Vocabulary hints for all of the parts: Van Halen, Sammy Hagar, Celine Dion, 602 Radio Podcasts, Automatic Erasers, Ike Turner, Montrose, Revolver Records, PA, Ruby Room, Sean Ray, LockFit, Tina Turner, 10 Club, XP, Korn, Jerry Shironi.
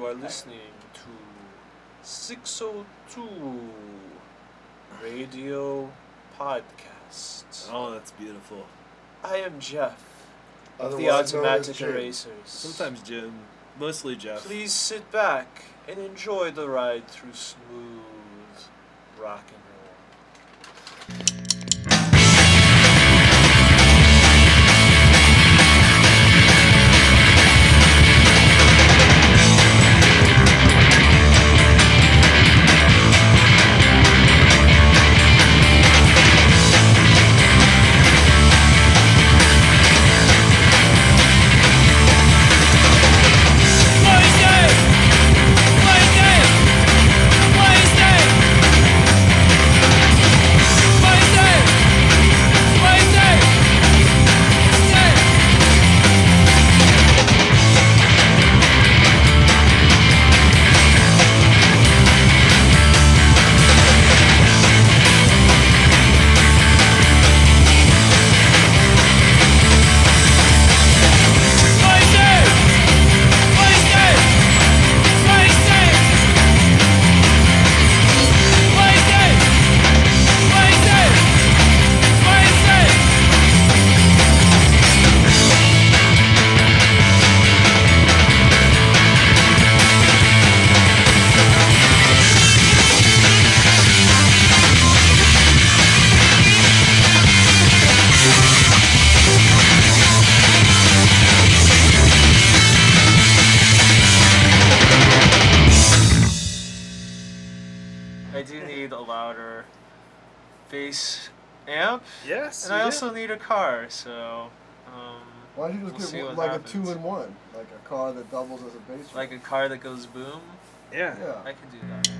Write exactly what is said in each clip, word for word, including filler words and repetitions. You are listening to six oh two Radio Podcasts. Oh, that's beautiful. I am Jeff of the Automatic Erasers. Sometimes Jim, mostly Jeff. Please sit back and enjoy the ride through smooth rock and roll. Yes. And I also did. need a car, so. Um, Why don't you just we'll get like happens. a two-in-one, like a car that doubles as a bass drum? Like a car that goes boom. Yeah. Yeah. I could do that.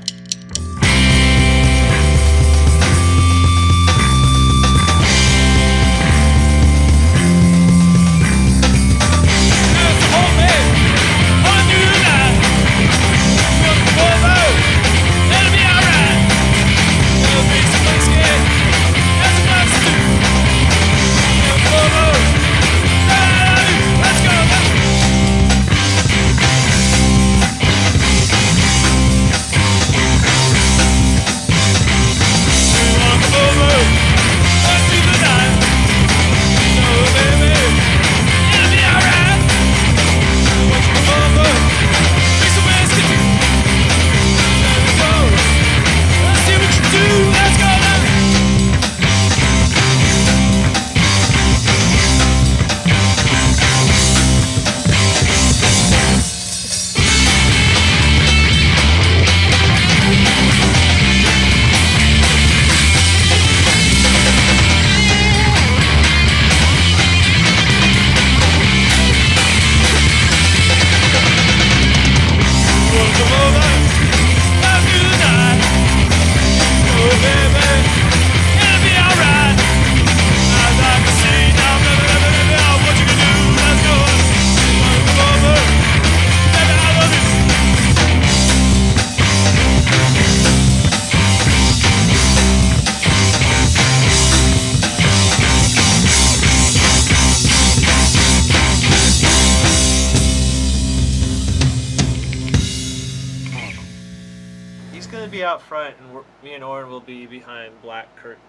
Out front, and we're, me and Oren will be behind black curtains.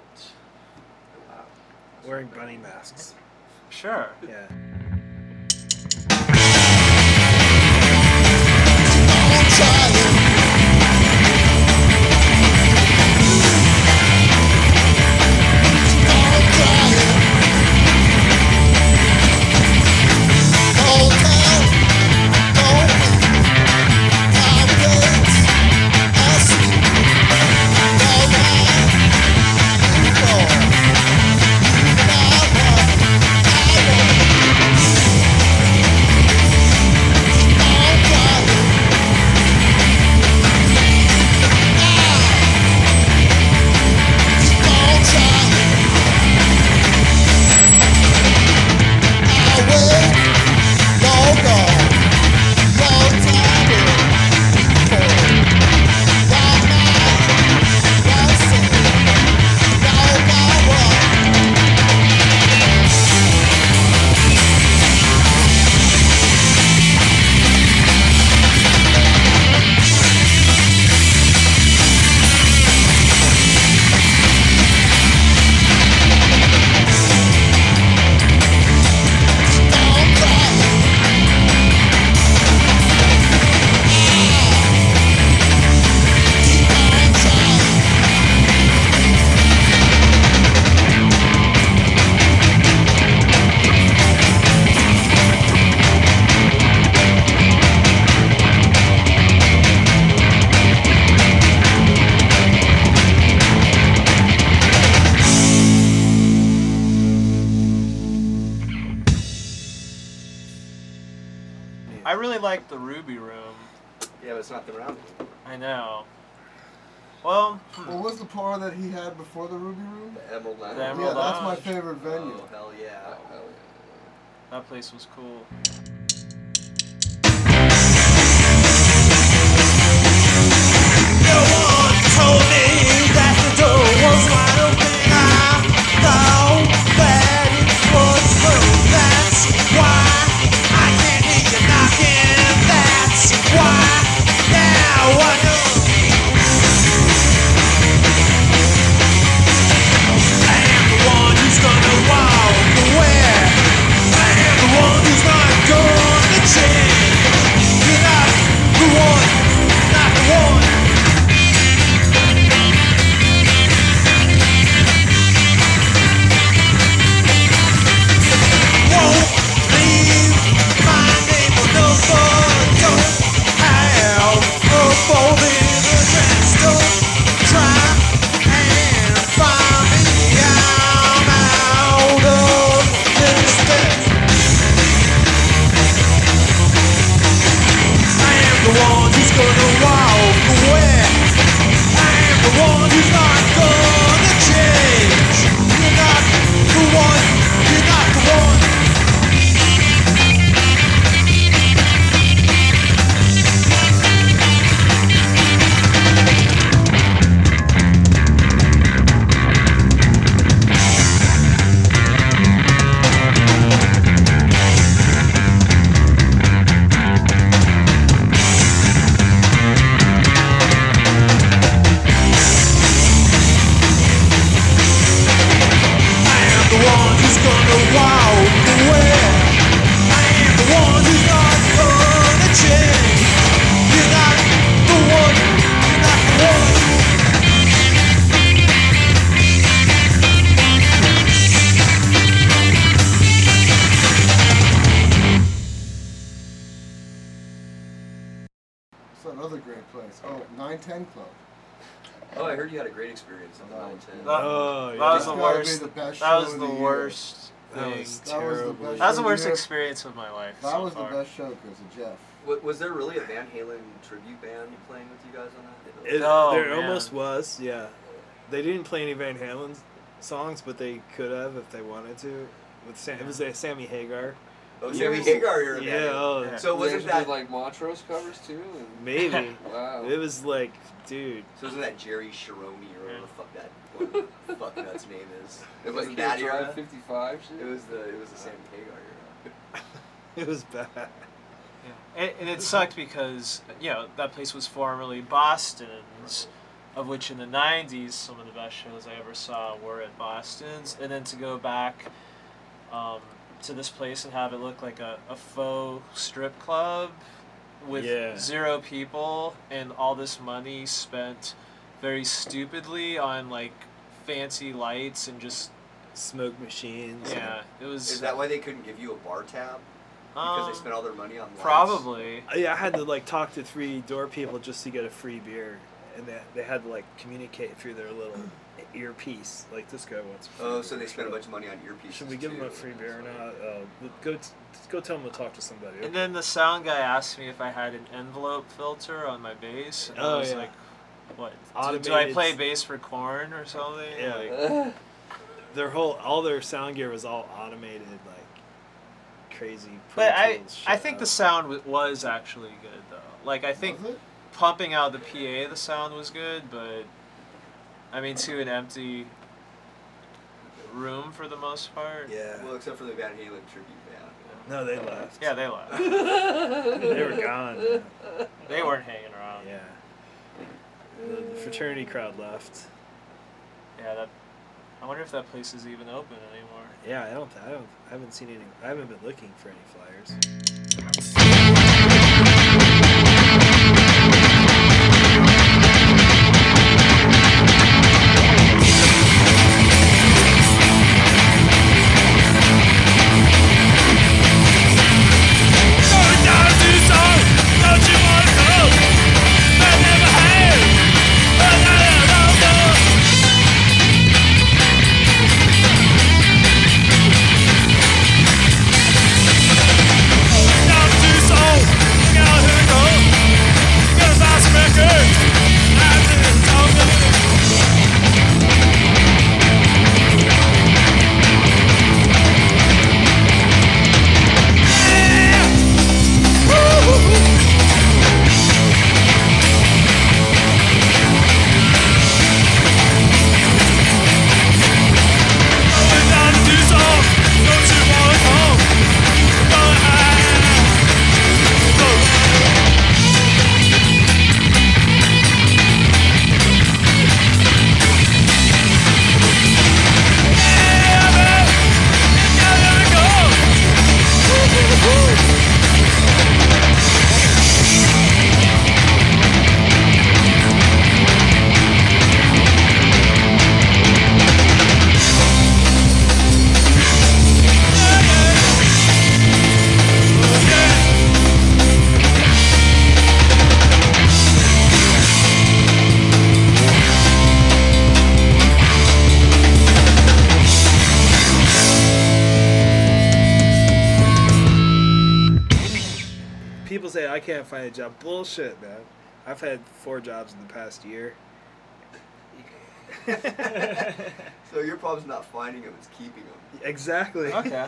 Wow. Wearing bunny masks. Sure. Yeah. Yeah, but it's not around anymore. I know. Well, well, what was the bar that he had before the Ruby Room? The Emerald Lounge. The Emerald yeah, Lounge. That's my favorite venue. Oh, hell yeah. Oh, hell yeah. That place was cool. No one told me that the door was wide open. I know that it was true. That's why I can't hear you knocking. That's why now I know. I am the one who's gonna walk away. I am the one who's not gonna change. You're not the one, not the one. ten Club. Oh, I heard you had a great experience at the nine ten. Oh, yeah. That was the worst. That was the worst thing. That was the worst experience of my life. That was the best show because of Jeff. W- was there really a Van Halen tribute band playing with you guys on that? It, oh, there man. almost was, yeah. They didn't play any Van Halen songs, but they could have if they wanted to. With Sam, yeah. It was uh, Sammy Hagar. Oh, Sammy yeah, Hagar, you're yeah, oh, yeah. So wasn't that like Montrose covers too? And maybe. Wow. It was like, dude. So wasn't that Jerry Shironi or whatever the fuck that one, fuck that's name is? It was that era. fifty-five. Shit? It was the it was the Sammy Hagar era. It was bad. Yeah. And, and it sucked because you know that place was formerly Boston's, of which in the nineties some of the best shows I ever saw were at Boston's, and then to go back. Um, to this place and have it look like a, a faux strip club with yeah. zero people and all this money spent very stupidly on like fancy lights and just smoke machines. Yeah, it was. Is that why they couldn't give you a bar tab? Because um, they spent all their money on lights? Probably. Yeah, I had to like talk to three door people just to get a free beer, and they they had to like communicate through their little earpiece, like this guy wants. Oh, so they spent a bunch of money on earpieces. Should we give them a free beer or not? Uh, go, t- go tell them to talk to somebody. Okay. And then the sound guy asked me if I had an envelope filter on my bass, and oh, I was yeah. like, "What? Do, do I play bass for Korn or something?" Yeah. Like, their whole, all their sound gear was all automated, like crazy. But I, I think the sound w- was actually good though. Like I think pumping out the P A, the sound was good, but. I mean, to an empty room for the most part. Yeah. Well, except for the Van Halen tribute band. Yeah. No, they uh, left. Yeah, they left. They were gone. Man. They weren't hanging around. Yeah. The, the fraternity crowd left. Yeah, that. I wonder if that place is even open anymore. Yeah, I don't. I don't. I haven't seen any. I haven't been looking for any flyers. can't find a job. Bullshit, man. I've had four jobs in the past year. So your problem's not finding them, it's keeping them. Exactly. Okay.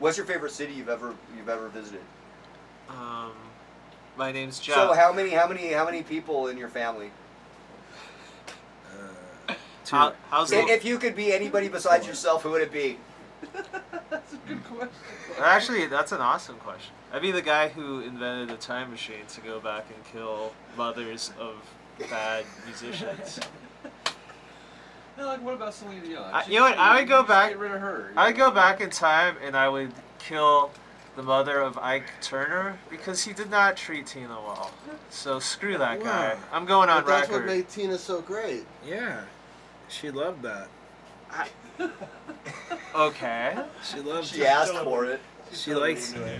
What's your favorite city you've ever you've ever visited? Um, my name's Jeff. So how many how many how many people in your family? Uh, two. How, how's if, if you could be anybody besides yourself, who would it be? That's a good question. Actually, that's an awesome question. I'd be the guy who invented a time machine to go back and kill mothers of bad musicians. No, like, what about Celine Dion? I, you know what? I would go back. Get rid of her. I'd go back in time and I would kill the mother of Ike Turner because he did not treat Tina well. So screw that guy. I'm going on record. That's what made Tina so great. Yeah, she loved that. I... Okay. She loved. She asked for it. She likes it. Down.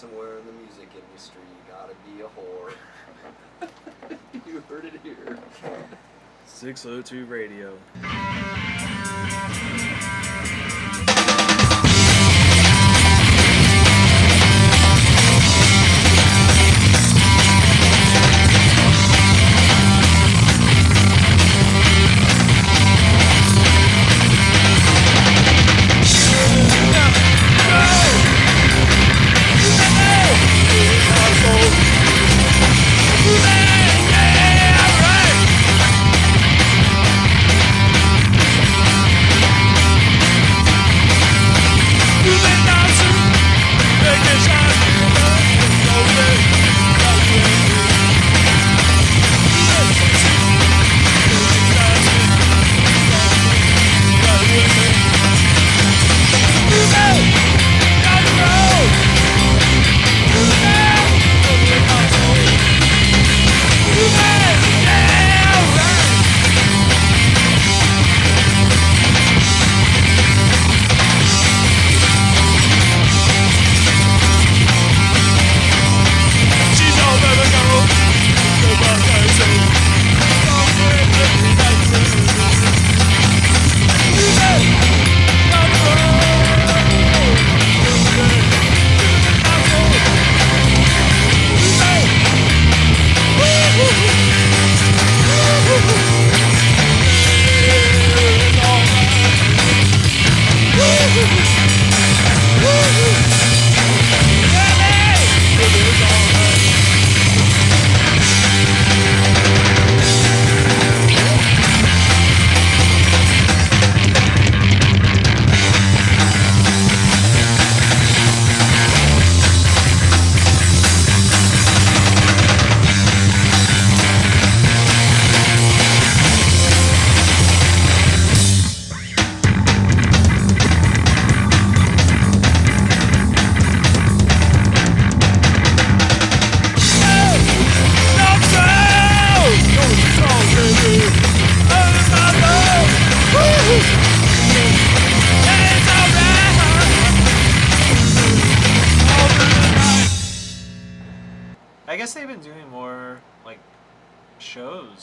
somewhere in the music industry, you gotta be a whore. You heard it here. six oh two Radio.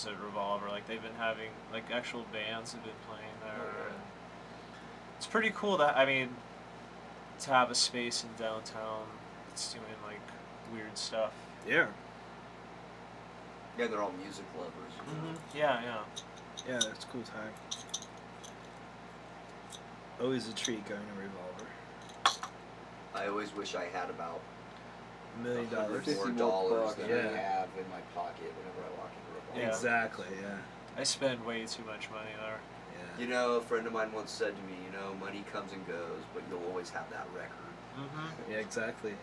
At Revolver, like they've been having, like actual bands have been playing there. Oh, yeah. It's pretty cool that, I mean, to have a space in downtown that's doing like weird stuff. Yeah. Yeah, they're all music lovers. Mm-hmm. Yeah, yeah. Yeah, that's a cool time. Always a treat going to Revolver. I always wish I had about a million dollars or dollars that yeah. I have in my pocket whenever I walk in. Yeah. Exactly, yeah. I spend way too much money there. Yeah. You know, a friend of mine once said to me, you know, money comes and goes, but you'll always have that record. Mm-hmm. Yeah, exactly.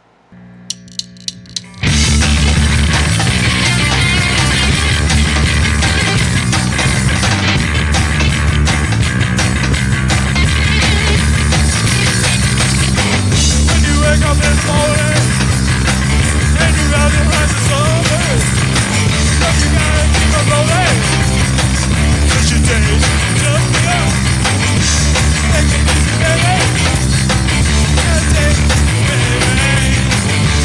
When you wake up this morning and you have your eyes to you gotta keep on rolling. Cause your days just begun. Take it easy, baby. Take it easy, baby.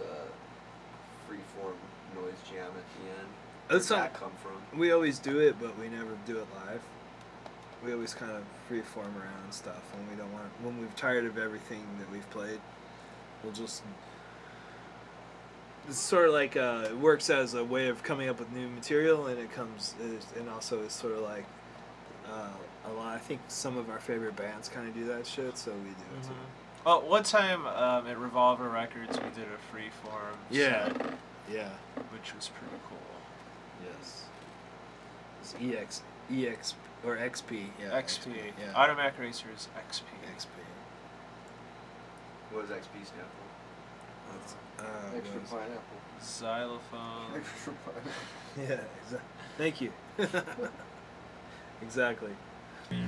uh, freeform noise jam at the end. Where did that come from? We always do it, but we never do it live. We always kind of freeform around stuff when we don't want. When we're tired of everything that we've played, we'll just. It's sort of like uh, it works as a way of coming up with new material, and it comes, and also it's sort of like uh, a lot. I think some of our favorite bands kind of do that shit, so we do it mm-hmm. too. Well, one time um, at Revolver Records, we did a freeform yeah, set, yeah, which was pretty cool. Yes, it's ex ex or xp yeah xp, XP yeah. Automatic Erasers xp xp. What does X P stand for? Uh, extra pineapple. Xylophone. Extra pineapple. Yeah, exactly. Thank you. Exactly.